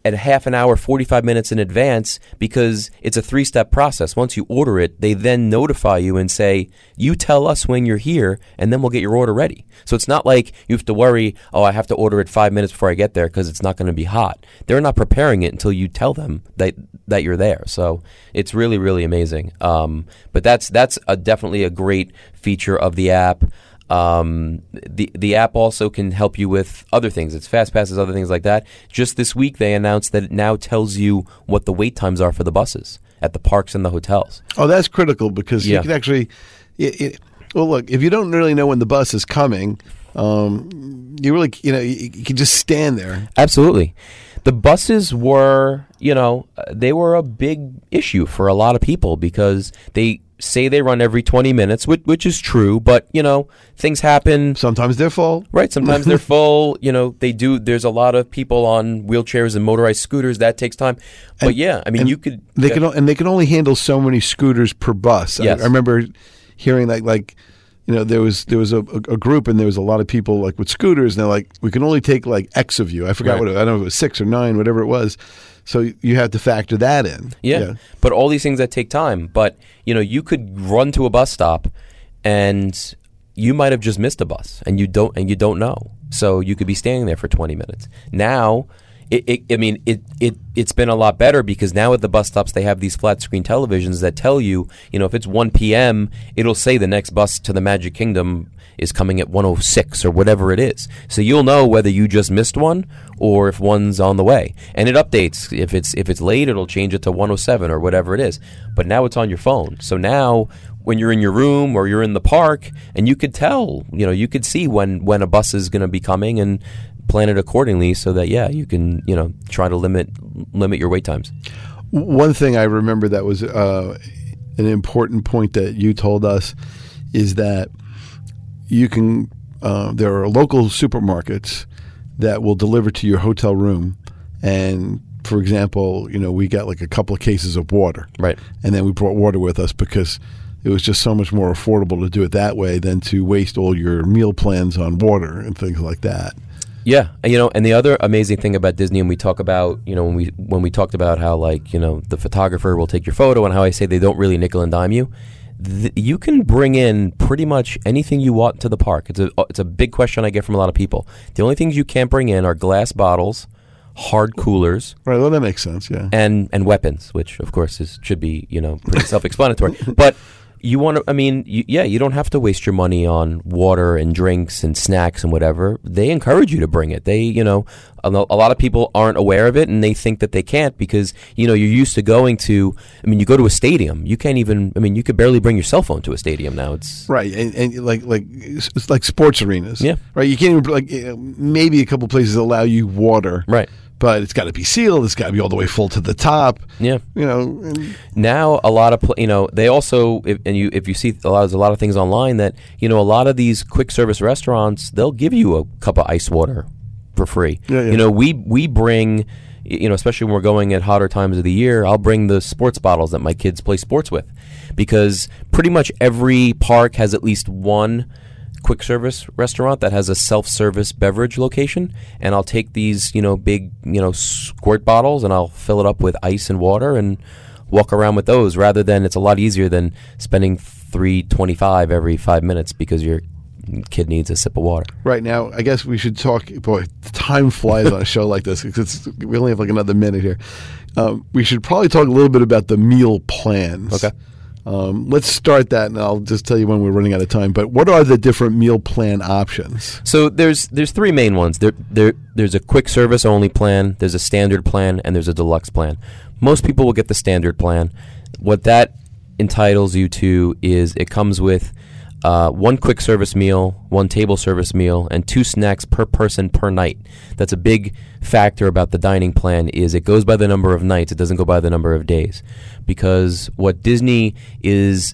at half an hour, 45 minutes in advance, because it's a 3-step process. Once you order it, they then notify you and say, you tell us when you're here, and then we'll get your order ready. So it's not like you have to worry, oh, I have to order it 5 minutes before I get there because it's not going to be hot. They're not preparing it until you tell them that you're there. So it's really, really amazing. But that's definitely a great feature of the app. The app also can help you with other things. It's fast passes, other things like that. Just this week, they announced that it now tells you what the wait times are for the buses at the parks and the hotels. Oh, that's critical, because you can actually. Well, look, if you don't really know when the bus is coming, you can just stand there. Absolutely. The buses were, they were a big issue for a lot of people, because they say they run every 20 minutes, which is true, but, things happen. Sometimes they're full. Right, sometimes they're full. They do. There's a lot of people on wheelchairs and motorized scooters. That takes time. But, you could... They can only handle so many scooters per bus. Yes. I remember hearing there was a group, and there was a lot of people with scooters, and they're like, we can only take X of you. I forgot what I don't know if it was 6 or 9, whatever it was. So you have to factor that in. Yeah. But all these things that take time. But, you could run to a bus stop, and you might have just missed a bus, and you don't know. So you could be standing there for 20 minutes. Now, it's been a lot better, because now at the bus stops, they have these flat screen televisions that tell you, if it's 1 p.m., it'll say the next bus to the Magic Kingdom is coming at 1:06 or whatever it is. So you'll know whether you just missed one or if one's on the way. And it updates. If it's late, it'll change it to 1:07 or whatever it is. But now it's on your phone. So now when you're in your room or you're in the park, and you could tell, you could see when a bus is going to be coming, and plan it accordingly so that, you can, try to limit your wait times. One thing I remember that was an important point that you told us is that you can, there are local supermarkets that will deliver to your hotel room. And for example, we got a couple of cases of water. Right. And then we brought water with us, because it was just so much more affordable to do it that way than to waste all your meal plans on water and things like that. Yeah, and the other amazing thing about Disney, and we talk about, when we talked about how, the photographer will take your photo, and how I say they don't really nickel and dime you, you can bring in pretty much anything you want to the park. It's a big question I get from a lot of people. The only things you can't bring in are glass bottles, hard coolers. Right, well, that makes sense, yeah. And weapons, which, of course, should be, pretty self-explanatory. But you want to, I mean, you don't have to waste your money on water and drinks and snacks and whatever. They encourage you to bring it. They, you know, a lot of people aren't aware of it and they think that they can't because, you know, you're used to going to, I mean, you go to a stadium, you can't even, I mean, you could barely bring your cell phone to a stadium now. It's right. And like, it's like sports arenas. Yeah. Right. You can't even, like, maybe a couple places allow you water. Right. But it's got to be sealed. It's got to be all the way full to the top. Yeah, you know. And now a lot of they also if you see a lot of things online that a lot of these quick service restaurants, they'll give you a cup of ice water for free. Yeah, yeah. You know, we bring, especially when we're going at hotter times of the year, I'll bring the sports bottles that my kids play sports with, because pretty much every park has at least one quick service restaurant that has a self-service beverage location, and I'll take these big squirt bottles and I'll fill it up with ice and water and walk around with those, rather than, it's a lot easier than spending $3.25 every 5 minutes because your kid needs a sip of water. Right now, I guess we should talk, boy, time flies on a show like this, because we only have like another minute here. We should probably talk a little bit about the meal plans. Okay. Let's start that, and I'll just tell you when we're running out of time. But what are the different meal plan options? So there's three main ones. There's a quick service only plan, there's a standard plan, and there's a deluxe plan. Most people will get the standard plan. What that entitles you to is it comes with one quick service meal, one table service meal, and 2 snacks per person per night. That's a big factor about the dining plan, is it goes by the number of nights. It doesn't go by the number of days, because what Disney is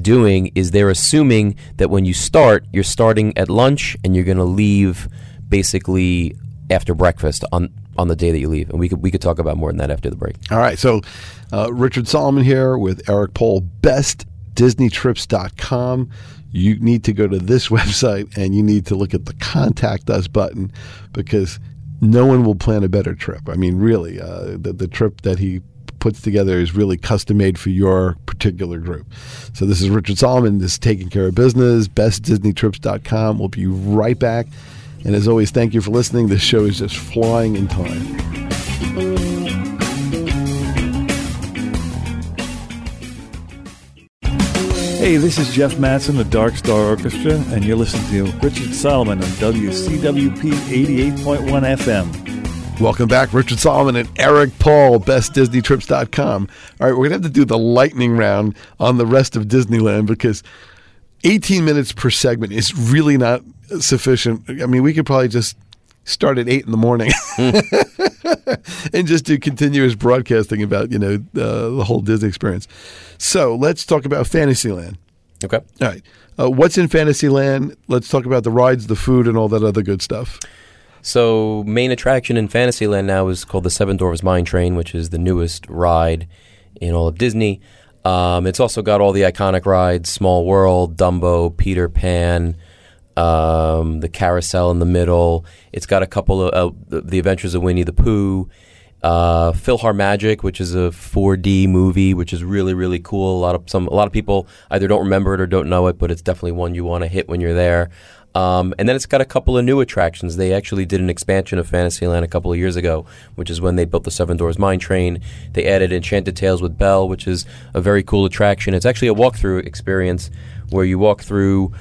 doing is they're assuming that when you start, you're starting at lunch and you're going to leave basically after breakfast on the day that you leave. And we could talk about more than that after the break. All right. So Richard Solomon here with Eric Paul, best DisneyTrips.com. You need to go to this website and you need to look at the Contact Us button, because no one will plan a better trip. I mean, really, the trip that he puts together is really custom made for your particular group. So this is Richard Solomon. This is Taking Care of Business, bestdisneytrips.com. We'll be right back. And as always, thank you for listening. This show is just flying in time. Hey, this is Jeff Mattson, the Dark Star Orchestra, and you're listening to Richard Solomon on WCWP 88.1 FM. Welcome back, Richard Solomon and Eric Paul, bestdisneytrips.com. All right, we're going to have to do the lightning round on the rest of Disneyland, because 18 minutes per segment is really not sufficient. I mean, we could probably just start at 8 in the morning and just do continuous broadcasting about, the whole Disney experience. So let's talk about Fantasyland. Okay. All right. What's in Fantasyland? Let's talk about the rides, the food, and all that other good stuff. So main attraction in Fantasyland now is called the Seven Dwarfs Mine Train, which is the newest ride in all of Disney. It's also got all the iconic rides, Small World, Dumbo, Peter Pan, the carousel in the middle. It's got a couple of the Adventures of Winnie the Pooh, PhilharMagic, which is a 4D movie, which is really, really cool. A lot of people either don't remember it or don't know it, but it's definitely one you want to hit when you're there. And then it's got a couple of new attractions. They actually did an expansion of Fantasyland a couple of years ago, which is when they built the Seven Dwarfs Mine Train. They added Enchanted Tales with Belle, which is a very cool attraction. It's actually a walkthrough experience where you walk through,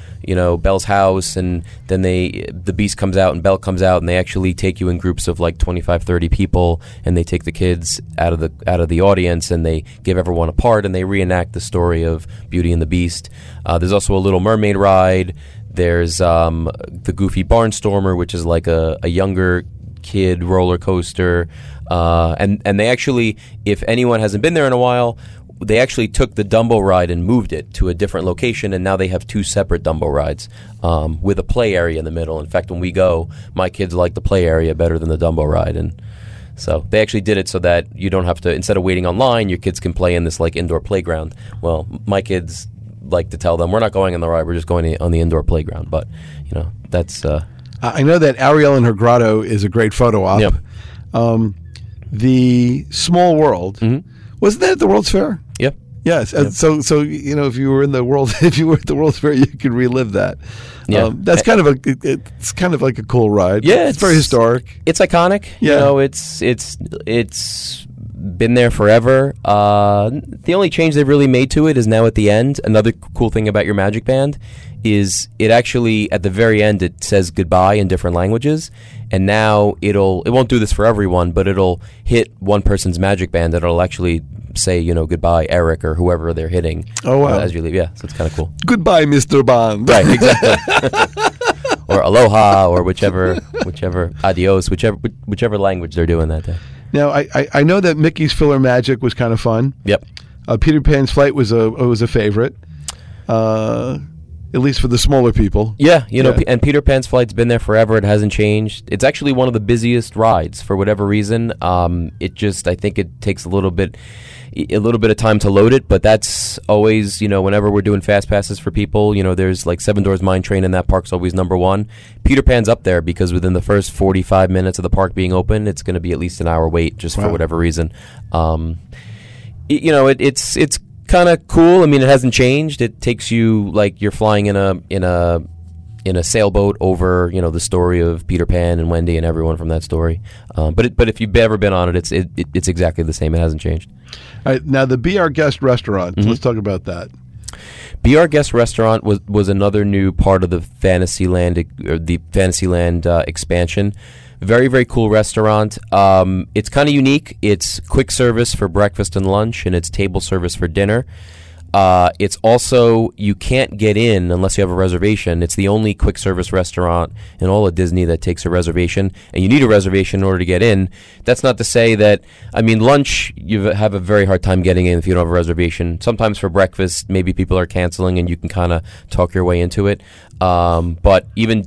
Belle's house, and then the Beast comes out and Belle comes out, and they actually take you in groups of like 25, 30 people, and they take the kids out of the audience, and they give everyone a part, and they reenact the story of Beauty and the Beast. There's also a Little Mermaid ride. There's the Goofy Barnstormer, which is like a younger kid roller coaster. And they actually, if anyone hasn't been there in a while, they actually took the Dumbo ride and moved it to a different location, and now they have 2 separate Dumbo rides with a play area in the middle. In fact, when we go, my kids like the play area better than the Dumbo ride. And so they actually did it so that you don't have to, instead of waiting online, your kids can play in this like indoor playground. Well, my kids like to tell them, we're not going on the ride, we're just going on the indoor playground. But, that's... I know that Ariel and her grotto is a great photo op. Yep. The Small World, mm-hmm. Wasn't that at the World's Fair? Yeah. Yes. Yep. So if you were at the World's Fair, you could relive that. Yeah. That's it's kind of like a cool ride. Yeah, it's very historic. It's iconic. Yeah. It's been there forever. The only change they've really made to it is now at the end. Another cool thing about your Magic Band is it actually, at the very end, it says goodbye in different languages. And now it won't do this for everyone, but it'll hit one person's Magic Band and it'll actually say, goodbye, Eric, or whoever they're hitting. Oh, wow. As you leave. Yeah, so it's kind of cool. Goodbye, Mr. Bond. Right, exactly. Or aloha, or whichever adios, whichever language they're doing that day. Now, I know that Mickey's Filler Magic was kind of fun. Yep. Peter Pan's Flight was a favorite, at least for the smaller people. Yeah, and Peter Pan's Flight's been there forever. It hasn't changed. It's actually one of the busiest rides for whatever reason. I think it takes a little bit of time to load it, but that's always, whenever we're doing fast passes for people, there's like Seven Dwarfs Mine Train, and that park's always number one. Peter Pan's up there because within the first 45 minutes of the park being open, it's going to be at least an hour wait just for whatever reason. It's kind of cool. I mean, it hasn't changed. It takes you like you're flying in a sailboat over, the story of Peter Pan and Wendy and everyone from that story. But if you've ever been on it, it's exactly the same. It hasn't changed. All right, now the Be Our Guest restaurant. Mm-hmm. Let's talk about that. Be Our Guest restaurant was another new part of the Fantasyland expansion. Very, very cool restaurant. It's kind of unique. It's quick service for breakfast and lunch, and it's table service for dinner. It's also, you can't get in unless you have a reservation. It's the only quick service restaurant in all of Disney that takes a reservation, and you need a reservation in order to get in. That's not to say that, lunch, you have a very hard time getting in if you don't have a reservation. Sometimes for breakfast, maybe people are canceling and you can kind of talk your way into it. But even,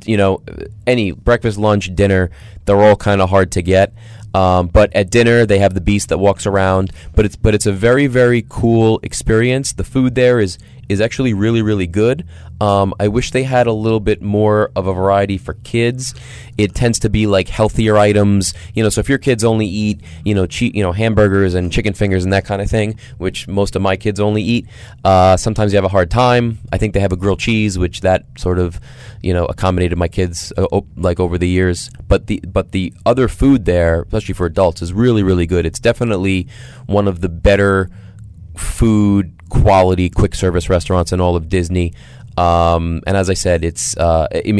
any breakfast, lunch, dinner, they're all kind of hard to get. But at dinner, they have the beast that walks around. But it's a very, very cool experience. The food there is actually really, really good. I wish they had a little bit more of a variety for kids. It tends to be like healthier items, so if your kids only eat, hamburgers and chicken fingers and that kind of thing, which most of my kids only eat, sometimes you have a hard time. I think they have a grilled cheese, which that sort of, accommodated my kids like over the years. But the other food there, especially for adults, is really, really good. It's definitely one of the better food quality quick service restaurants in all of Disney. And as I said, it's the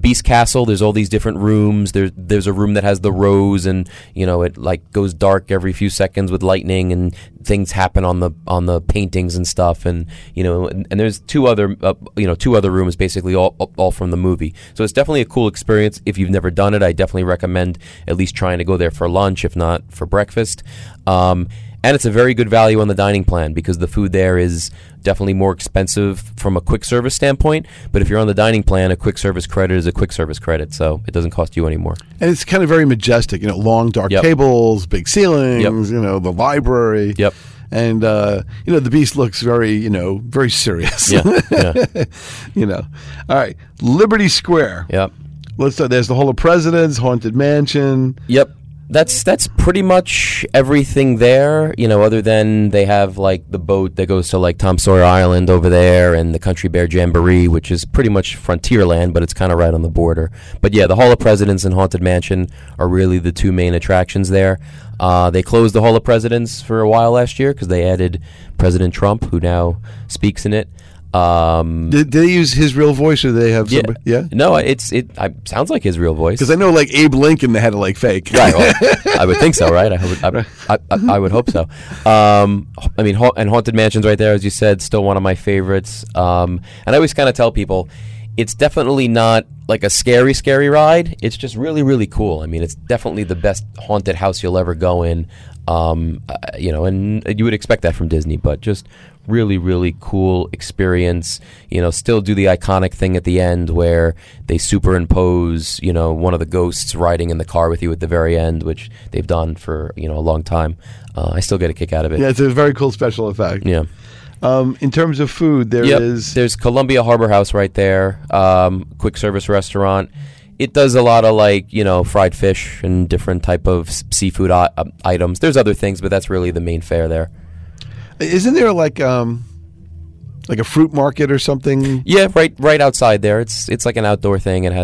Beast Castle. There's all these different rooms. There's a room that has the rose, and it like goes dark every few seconds with lightning, and things happen on the paintings and stuff. And and there's two other rooms, basically all from the movie. So it's definitely a cool experience. If you've never done it, I definitely recommend at least trying to go there for lunch, if not for breakfast. And it's a very good value on the dining plan because the food there is definitely more expensive from a quick service standpoint. But if you're on the dining plan, a quick service credit is a quick service credit, so it doesn't cost you any more. And it's kind of very majestic, long, dark tables, big ceilings, the library. Yep. And, the Beast looks very, very serious. Yeah. All right. Liberty Square. Yep. Let's start. There's the Hall of Presidents, Haunted Mansion. Yep. That's pretty much everything there, other than they have like the boat that goes to like Tom Sawyer Island over there, and the Country Bear Jamboree, which is pretty much Frontierland, but it's kind of right on the border. But yeah, the Hall of Presidents and Haunted Mansion are really the two main attractions there. They closed the Hall of Presidents for a while last year because they added President Trump, who now speaks in it. Did they use his real voice, or they have somebody? Yeah? No, it sounds like his real voice. Because I know, like, Abe Lincoln, they had to, like, fake. Right. Well, I would think so, right? I would hope so. And Haunted Mansion's right there, as you said, still one of my favorites. And I always kind of tell people, it's definitely not like a scary, scary ride. It's just really, really cool. It's definitely the best haunted house you'll ever go in. And you would expect that from Disney, but just really, really cool experience. Still do the iconic thing at the end where they superimpose, one of the ghosts riding in the car with you at the very end, which they've done for, a long time. I still get a kick out of it. Yeah, it's a very cool special effect. Yeah. In terms of food, there's Columbia Harbor House right there, quick service restaurant. It does a lot of, like, fried fish and different type of seafood items. There's other things, but that's really the main fare there. Isn't there like a fruit market or something? Yeah, right outside there. It's like an outdoor thing. It has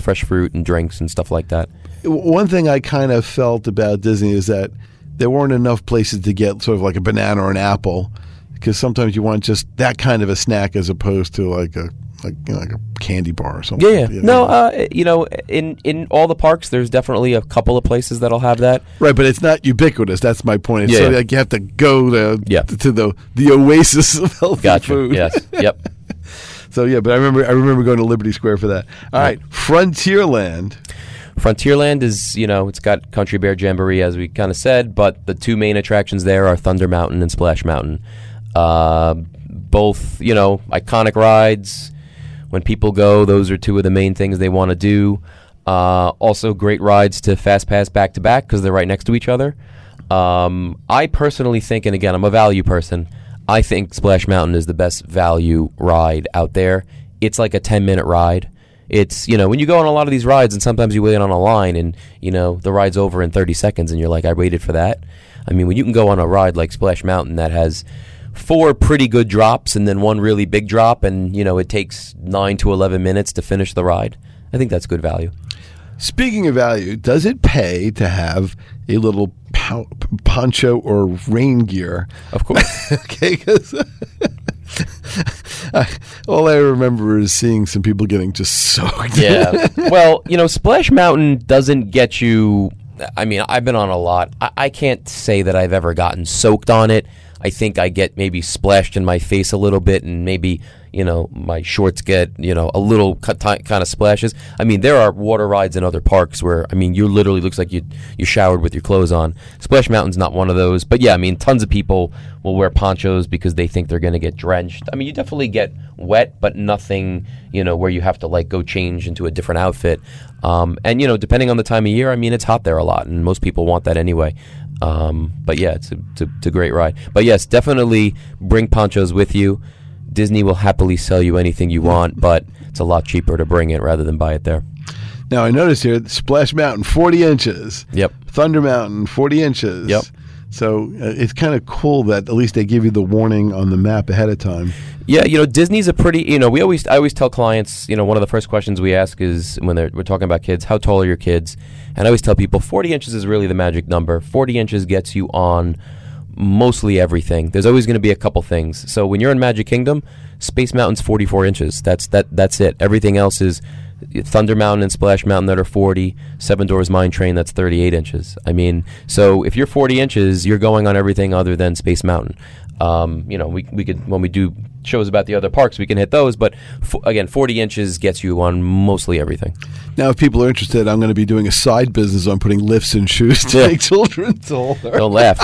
fresh fruit and drinks and stuff like that. One thing I kind of felt about Disney is that there weren't enough places to get sort of like a banana or an apple, because sometimes you want just that kind of a snack as opposed to like a candy bar or something. Yeah. You know? No, in all the parks, there's definitely a couple of places that'll have that. Right, but it's not ubiquitous. That's my point. It's like you have to go to the oasis of healthy food. Yes. Yep. So yeah, but I remember going to Liberty Square for that. All right, Frontierland. Frontierland is, it's got Country Bear Jamboree, as we kind of said, but the two main attractions there are Thunder Mountain and Splash Mountain. Both, iconic rides. When people go, those are two of the main things they want to do. Also, great rides to Fast Pass back-to-back because they're right next to each other. I personally think, and again, I'm a value person, I think Splash Mountain is the best value ride out there. It's like a 10-minute ride. It's, when you go on a lot of these rides and sometimes you wait on a line and, the ride's over in 30 seconds and you're like, I waited for that. I mean, when you can go on a ride like Splash Mountain that has 4 pretty good drops and then 1 really big drop and, it takes 9 to 11 minutes to finish the ride, I think that's good value. Speaking of value, does it pay to have a little poncho or rain gear? Of course. Okay, because... all I remember is seeing some people getting just soaked. Yeah. Well, Splash Mountain doesn't get you... I mean, I've been on a lot. I can't say that I've ever gotten soaked on it. I think I get maybe splashed in my face a little bit and maybe, my shorts get, a little kind of splashes. I mean, there are water rides in other parks where, you literally looks like you showered with your clothes on. Splash Mountain's not one of those. But, yeah, tons of people will wear ponchos because they think they're going to get drenched. You definitely get wet, but nothing, where you have to, go change into a different outfit. And, depending on the time of year, it's hot there a lot, and most people want that anyway. But, yeah, it's a great ride. But, yes, definitely bring ponchos with you. Disney will happily sell you anything you want, but it's a lot cheaper to bring it rather than buy it there. Now, I noticed here, Splash Mountain, 40 inches. Yep. Thunder Mountain, 40 inches. Yep. So it's kind of cool that at least they give you the warning on the map ahead of time. Yeah, Disney's a pretty, I always tell clients, one of the first questions we ask is when we're talking about kids, how tall are your kids? And I always tell people 40 inches is really the magic number. 40 inches gets you on mostly everything. There's always going to be a couple things. So when you're in Magic Kingdom, Space Mountain's 44 inches. That's it. Everything else is Thunder Mountain and Splash Mountain that are 40, Seven Dwarfs Mine Train that's 38 inches. So if you're 40 inches, you're going on everything other than Space Mountain. We could, when we do shows about the other parks, we can hit those, but again, 40 inches gets you on mostly everything. Now, if people are interested, I'm going to be doing a side business on putting lifts in shoes to make children taller. Don't laugh.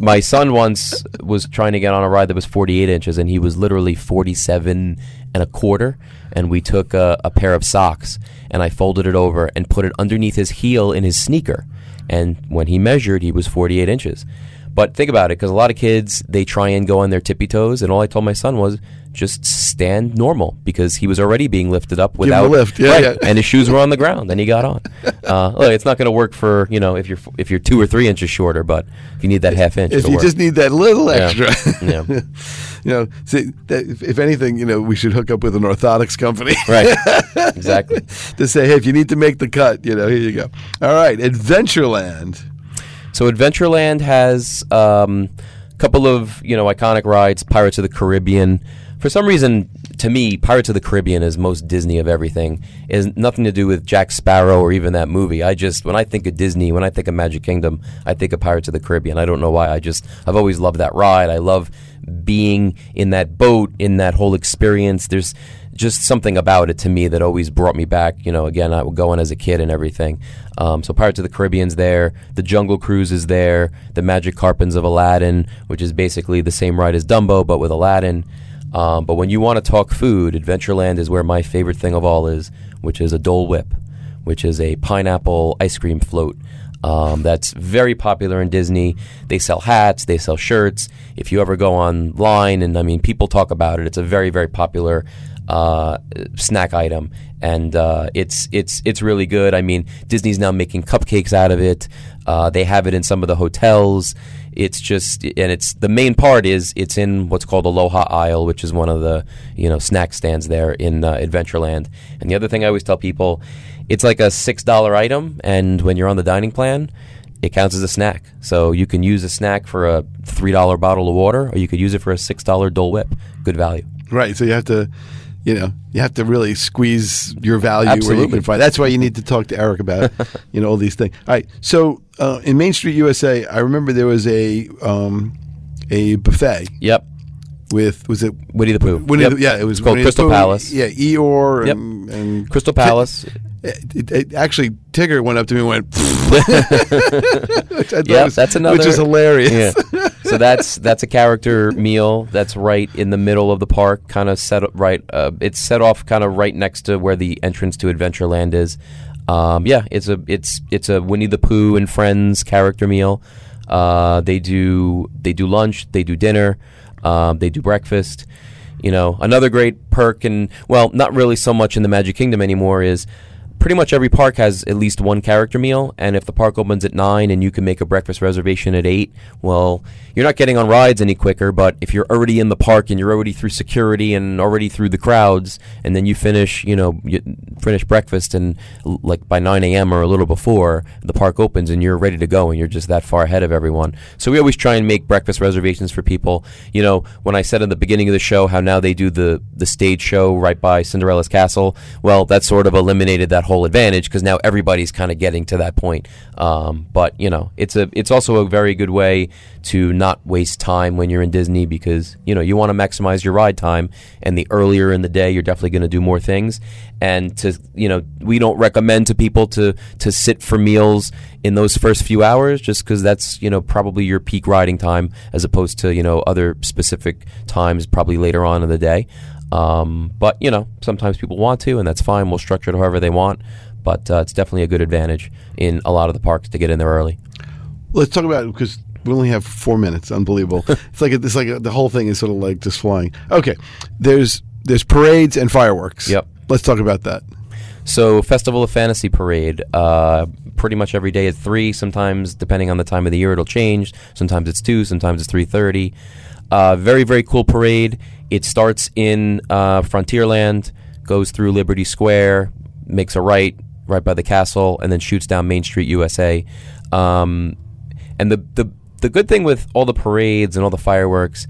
My son once was trying to get on a ride that was 48 inches, and he was literally 47 and a quarter, and we took a pair of socks, and I folded it over and put it underneath his heel in his sneaker, and when he measured, he was 48 inches. But think about it, because a lot of kids, they try and go on their tippy toes, and all I told my son was, just stand normal, because he was already being lifted up without... Give him a lift, yeah. And his shoes were on the ground, and he got on. Look, it's not going to work for, if you're 2 or 3 inches shorter, but if you need that half inch, it'll work. Just need that little extra. Yeah. Yeah. If anything, we should hook up with an orthotics company. Right, exactly. To say, hey, if you need to make the cut, here you go. All right, Adventureland. So Adventureland has a couple of, iconic rides, Pirates of the Caribbean. For some reason, to me, Pirates of the Caribbean is most Disney of everything. It has nothing to do with Jack Sparrow or even that movie. When I think of Disney, when I think of Magic Kingdom, I think of Pirates of the Caribbean. I don't know why. I've always loved that ride. I love being in that boat, in that whole experience. There's just something about it to me that always brought me back. Again, I would go in as a kid and everything. So Pirates of the Caribbean's there. The Jungle Cruise is there. The Magic Carpets of Aladdin, which is basically the same ride as Dumbo, but with Aladdin. But when you want to talk food, Adventureland is where my favorite thing of all is, which is a Dole Whip, which is a pineapple ice cream float. That's very popular in Disney. They sell hats, they sell shirts. If you ever go online, and people talk about it, it's a very, very popular snack item, and it's really good. Disney's now making cupcakes out of it. They have it in some of the hotels. It's the main part is it's in what's called Aloha Isle, which is one of the snack stands there in Adventureland. And the other thing I always tell people It's like a $6 item, and when you're on the dining plan, it counts as a snack. So you can use a snack for a $3 bottle of water, or you could use it for a $6 Dole Whip. Good value. Right. So you have to, you have to really squeeze your value. Absolutely. Where you can find. That's why you need to talk to Eric about, all these things. All right. So in Main Street USA, I remember there was a buffet. Yep. With, was it Winnie the Pooh? Yep. Yeah, it was called Winnie Crystal the Pooh. Palace. Yeah, Eeyore and, and Crystal Palace. Actually, Tigger went up to me and went, that's another, which is hilarious. Yeah. So that's a character meal that's right in the middle of the park, kind of set up right. It's set off kind of right next to where the entrance to Adventureland is. It's a Winnie the Pooh and Friends character meal. They do lunch, they do dinner. They do breakfast. Another great perk, and well, not really so much in the Magic Kingdom anymore, is pretty much every park has at least one character meal. And if the park opens at 9 and you can make a breakfast reservation at 8, well, you're not getting on rides any quicker. But if you're already in the park and you're already through security and already through the crowds, and then you finish, you finish breakfast and like by 9 a.m. or a little before, the park opens and you're ready to go and you're just that far ahead of everyone. So we always try and make breakfast reservations for people. When I said in the beginning of the show how now they do the stage show right by Cinderella's Castle, well, that sort of eliminated that whole advantage because now everybody's kind of getting to that point. But it's also a very good way to not waste time when you're in Disney, because you want to maximize your ride time, and the earlier in the day you're definitely going to do more things. And to we don't recommend to people to sit for meals in those first few hours, just because that's probably your peak riding time, as opposed to other specific times probably later on in the day. But sometimes people want to, and that's fine. We'll structure it however they want, but it's definitely a good advantage in a lot of the parks to get in there early. Let's talk about it, because we only have 4 minutes. Unbelievable! It's like the whole thing is sort of like just flying. Okay, there's parades and fireworks. Yep. Let's talk about that. So, Festival of Fantasy Parade, pretty much every day at 3. Sometimes, depending on the time of the year, it'll change. Sometimes it's 2. Sometimes it's 3:30. Very, very cool parade. It starts in Frontierland, goes through Liberty Square, makes a right by the castle, and then shoots down Main Street USA. And the good thing with all the parades and all the fireworks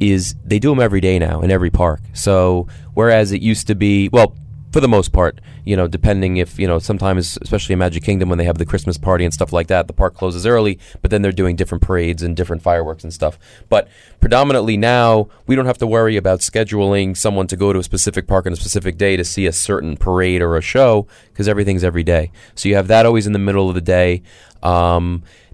is they do them every day now in every park. So whereas it used to be, well, for the most part, depending if, sometimes, especially in Magic Kingdom, when they have the Christmas party and stuff like that, the park closes early, but then they're doing different parades and different fireworks and stuff. But predominantly now, we don't have to worry about scheduling someone to go to a specific park on a specific day to see a certain parade or a show, because everything's every day. So you have that always in the middle of the day.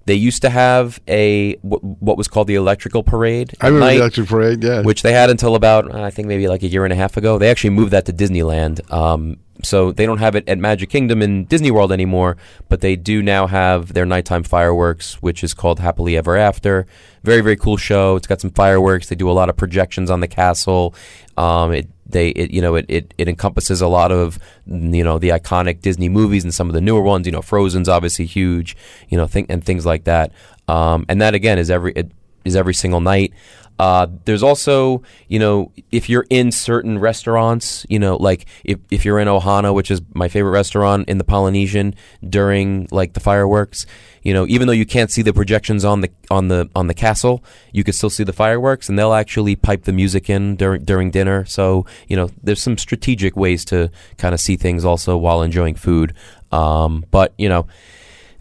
They used to have what was called the electrical parade. I remember the electric parade, yeah. Which they had until about, I think, maybe like a year and a half ago. They actually moved that to Disneyland. So they don't have it at Magic Kingdom and Disney World anymore, but they do now have their nighttime fireworks, which is called Happily Ever After. Very, very cool show. It's got some fireworks. They do a lot of projections on the castle. It encompasses a lot of the iconic Disney movies and some of the newer ones. Frozen's obviously huge. And things like that. And that again is every single night. There's also if you're in certain restaurants, like if you're in Ohana, which is my favorite restaurant in the Polynesian, during like the fireworks, even though you can't see the projections on the castle, you can still see the fireworks, and they'll actually pipe the music in during dinner. So there's some strategic ways to kind of see things also while enjoying food. But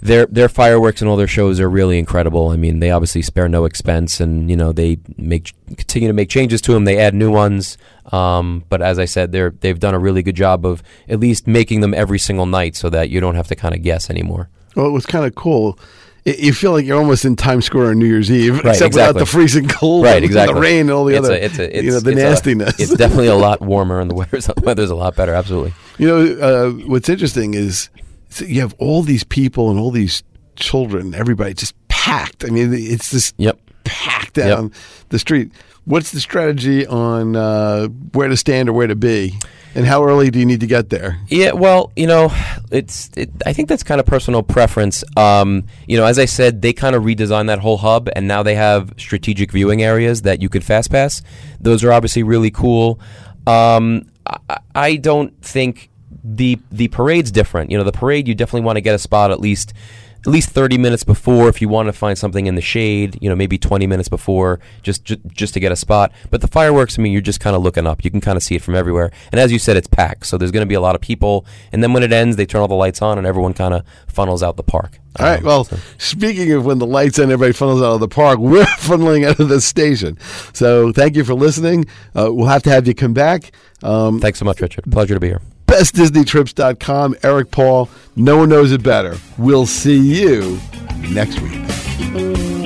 Their fireworks and all their shows are really incredible. I mean, they obviously spare no expense, and they continue to make changes to them. They add new ones, but as I said, they've done a really good job of at least making them every single night, so that you don't have to kind of guess anymore. Well, it was kind of cool. You feel like you're almost in Times Square on New Year's Eve, right, except exactly. Without the freezing cold, right, exactly. And the rain and all the other nastiness. It's definitely a lot warmer, and the weather's a lot better. Absolutely. What's interesting is. So you have all these people and all these children, everybody just packed. I mean, it's just packed down the street. What's the strategy on where to stand or where to be, and how early do you need to get there? Yeah, well, I think that's kind of personal preference. As I said, they kind of redesigned that whole hub, and now they have strategic viewing areas that you could fast pass. Those are obviously really cool. I don't think The parade's different. You know, the parade, you definitely want to get a spot at least 30 minutes before if you want to find something in the shade, you know, maybe 20 minutes before just to get a spot. But the fireworks, I mean, you're just kind of looking up. You can kind of see it from everywhere. And as you said, it's packed, so there's going to be a lot of people. And then when it ends, they turn all the lights on, and everyone kind of funnels out the park. All right, well, speaking of when the lights end, everybody funnels out of the park, we're funneling out of the station. So thank you for listening. We'll have to have you come back. Thanks so much, Richard. Pleasure to be here. BestDisneyTrips.com, Eric Paul. No one knows it better. We'll see you next week.